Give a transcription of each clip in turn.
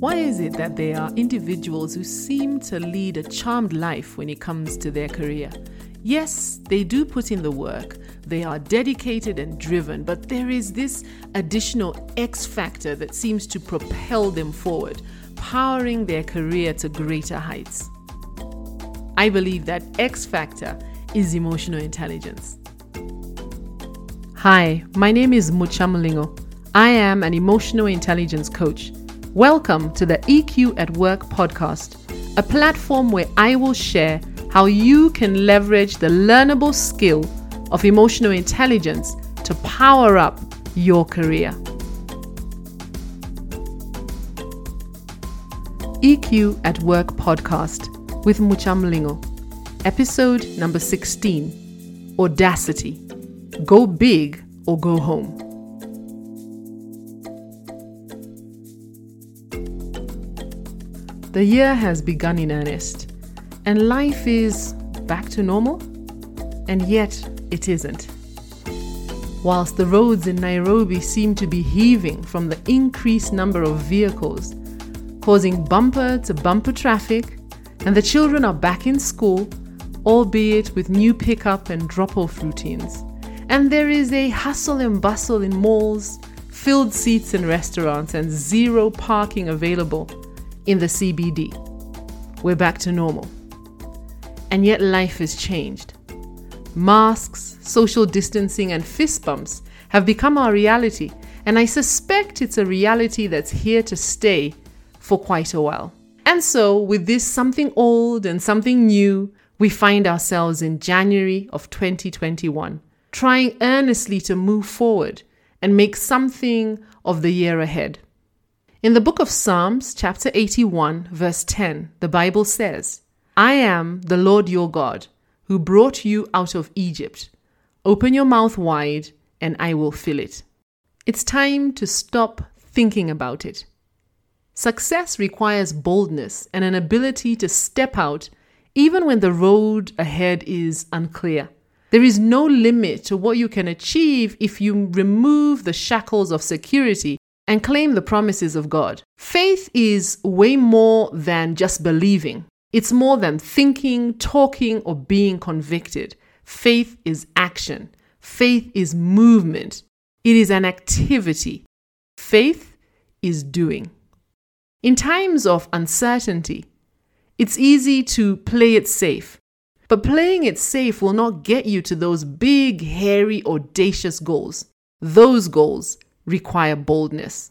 Why is it that there are individuals who seem to lead a charmed life when it comes to their career? Yes, they do put in the work, they are dedicated and driven, but there is this additional X factor that seems to propel them forward, powering their career to greater heights. I believe that X factor is emotional intelligence. Hi, my name is Mucha Mlingo. I am an emotional intelligence coach. Welcome to the EQ at Work podcast, a platform where I will share how you can leverage the learnable skill of emotional intelligence to power up your career. EQ at Work podcast with Mucha Mlingo, episode number 16, Audacity. Go big or go home. The year has begun in earnest, and life is back to normal, and yet it isn't. Whilst the roads in Nairobi seem to be heaving from the increased number of vehicles, causing bumper-to-bumper traffic, and the children are back in school, albeit with new pick-up and drop-off routines. And there is a hustle and bustle in malls, filled seats in restaurants, and zero parking available in the CBD. We're back to normal. And yet life has changed. Masks, social distancing, and fist bumps have become our reality, and I suspect it's a reality that's here to stay for quite a while. And so, with this something old and something new, we find ourselves in January of 2021, trying earnestly to move forward and make something of the year ahead. In the book of Psalms, chapter 81, verse 10, the Bible says, "I am the Lord your God, who brought you out of Egypt. Open your mouth wide, and I will fill it." It's time to stop thinking about it. Success requires boldness and an ability to step out even when the road ahead is unclear. There is no limit to what you can achieve if you remove the shackles of security and claim the promises of God. Faith is way more than just believing. It's more than thinking, talking, or being convicted. Faith is action. Faith is movement. It is an activity. Faith is doing. In times of uncertainty, it's easy to play it safe. But playing it safe will not get you to those big, hairy, audacious goals. Those goals require boldness.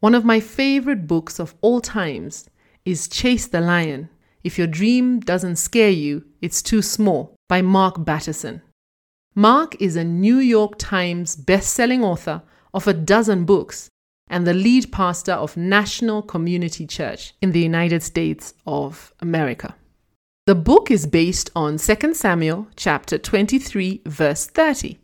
One of my favorite books of all times is Chase the Lion. If your dream doesn't scare you, it's too small, by Mark Batterson. Mark is a New York Times best-selling author of a dozen books and the lead pastor of National Community Church in the United States of America. The book is based on 2 Samuel chapter 23, verse 30,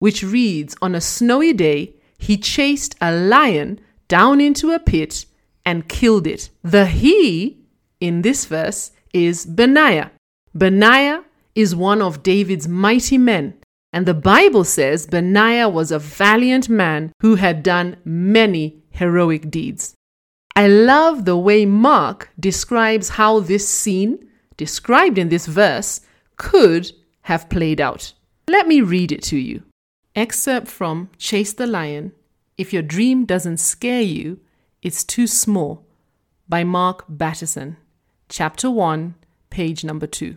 which reads, "On a snowy day, he chased a lion down into a pit and killed it." The "he" in this verse is Benaiah. Benaiah is one of David's mighty men, and the Bible says Benaiah was a valiant man who had done many heroic deeds. I love the way Mark describes how this scene, described in this verse, could have played out. Let me read it to you. Excerpt from Chase the Lion, "If Your Dream Doesn't Scare You, It's Too Small," by Mark Batterson, chapter 1, page number 2.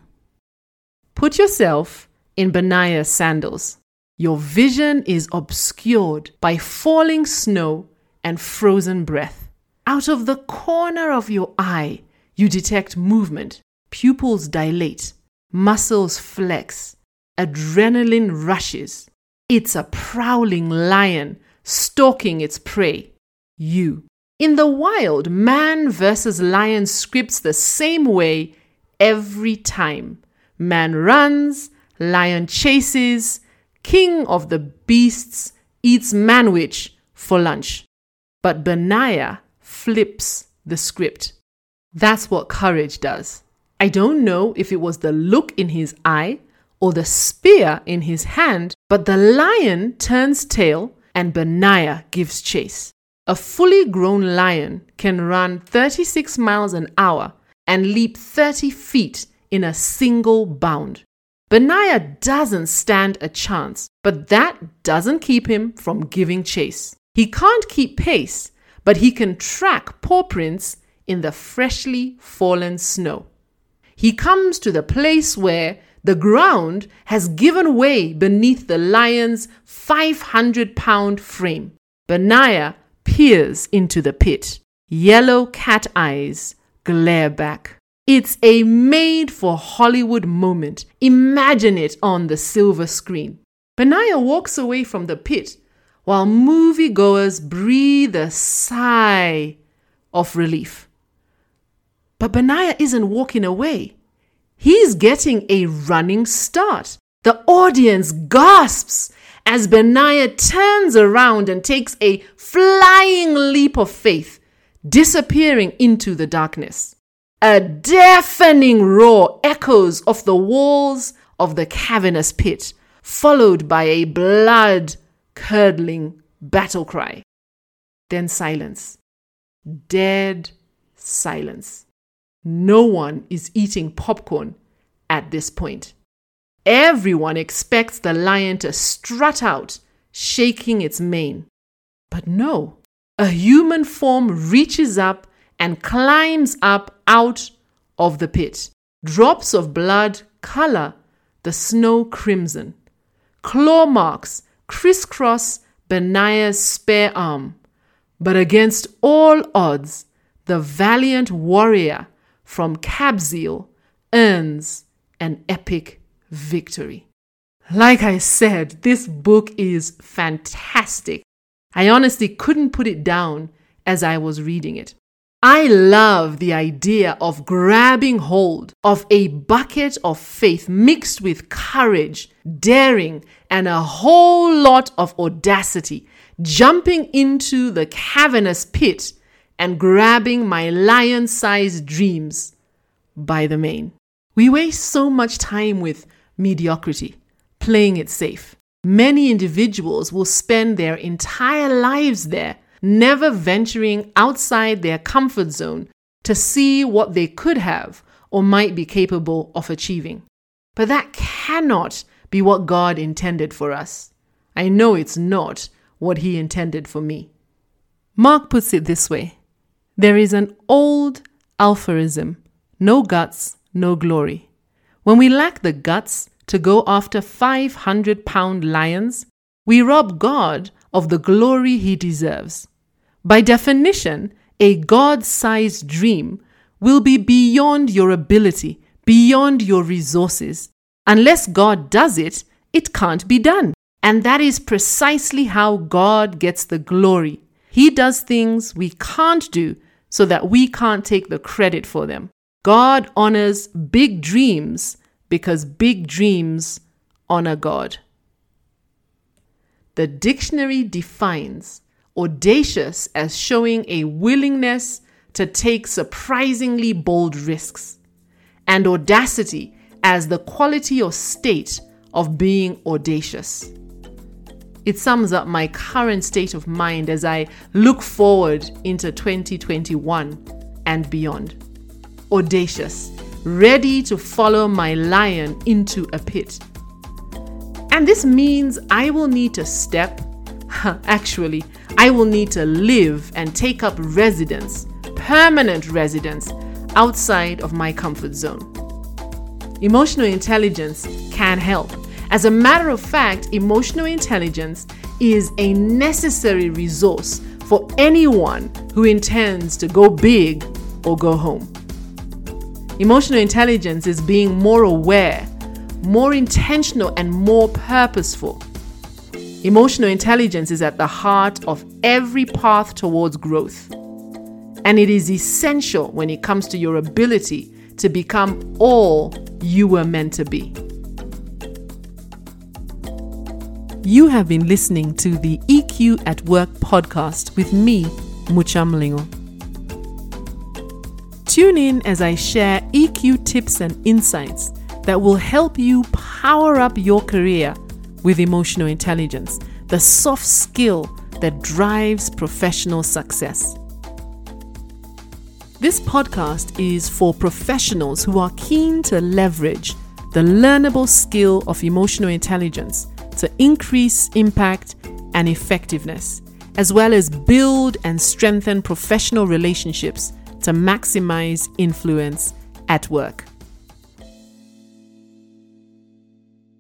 Put yourself in Benaiah's sandals. Your vision is obscured by falling snow and frozen breath. Out of the corner of your eye, you detect movement. Pupils dilate, muscles flex, adrenaline rushes. It's a prowling lion stalking its prey, you. In the wild, man versus lion scripts the same way every time. Man runs, lion chases, king of the beasts eats manwich for lunch. But Benaiah flips the script. That's what courage does. I don't know if it was the look in his eye or the spear in his hand, but the lion turns tail and Benaiah gives chase. A fully grown lion can run 36 miles an hour and leap 30 feet in a single bound. Benaiah doesn't stand a chance, but that doesn't keep him from giving chase. He can't keep pace, but he can track paw prints in the freshly fallen snow. He comes to the place where the ground has given way beneath the lion's 500-pound frame. Benaiah peers into the pit. Yellow cat eyes glare back. It's a made-for-Hollywood moment. Imagine it on the silver screen. Benaiah walks away from the pit while moviegoers breathe a sigh of relief. But Benaiah isn't walking away. He's getting a running start. The audience gasps as Benaiah turns around and takes a flying leap of faith, disappearing into the darkness. A deafening roar echoes off the walls of the cavernous pit, followed by a blood-curdling battle cry. Then silence. Dead silence. No one is eating popcorn at this point. Everyone expects the lion to strut out, shaking its mane. But no, a human form reaches up and climbs up out of the pit. Drops of blood color the snow crimson. Claw marks crisscross Benaiah's spare arm. But against all odds, the valiant warrior from Kabzeel earns an epic victory. Like I said, this book is fantastic. I honestly couldn't put it down as I was reading it. I love the idea of grabbing hold of a bucket of faith mixed with courage, daring, and a whole lot of audacity, jumping into the cavernous pit and grabbing my lion-sized dreams by the mane. We waste so much time with mediocrity, playing it safe. Many individuals will spend their entire lives there, never venturing outside their comfort zone to see what they could have or might be capable of achieving. But that cannot be what God intended for us. I know it's not what He intended for me. Mark puts it this way: there is an old aphorism, no guts, no glory. When we lack the guts to go after 500-pound lions, we rob God of the glory He deserves. By definition, a God-sized dream will be beyond your ability, beyond your resources. Unless God does it, it can't be done. And that is precisely how God gets the glory. He does things we can't do so that we can't take the credit for them. God honors big dreams because big dreams honor God. The dictionary defines audacious as showing a willingness to take surprisingly bold risks, and audacity as the quality or state of being audacious. It sums up my current state of mind as I look forward into 2021 and beyond. Audacious, ready to follow my lion into a pit. And this means I will need to live and take up residence, permanent residence, outside of my comfort zone. Emotional intelligence can help. As a matter of fact, emotional intelligence is a necessary resource for anyone who intends to go big or go home. Emotional intelligence is being more aware, more intentional, and more purposeful. Emotional intelligence is at the heart of every path towards growth, and it is essential when it comes to your ability to become all you were meant to be. You have been listening to the EQ at Work podcast with me, Mucha Mlingo. Tune in as I share EQ tips and insights that will help you power up your career with emotional intelligence, the soft skill that drives professional success. This podcast is for professionals who are keen to leverage the learnable skill of emotional intelligence to increase impact and effectiveness, as well as build and strengthen professional relationships to maximize influence at work.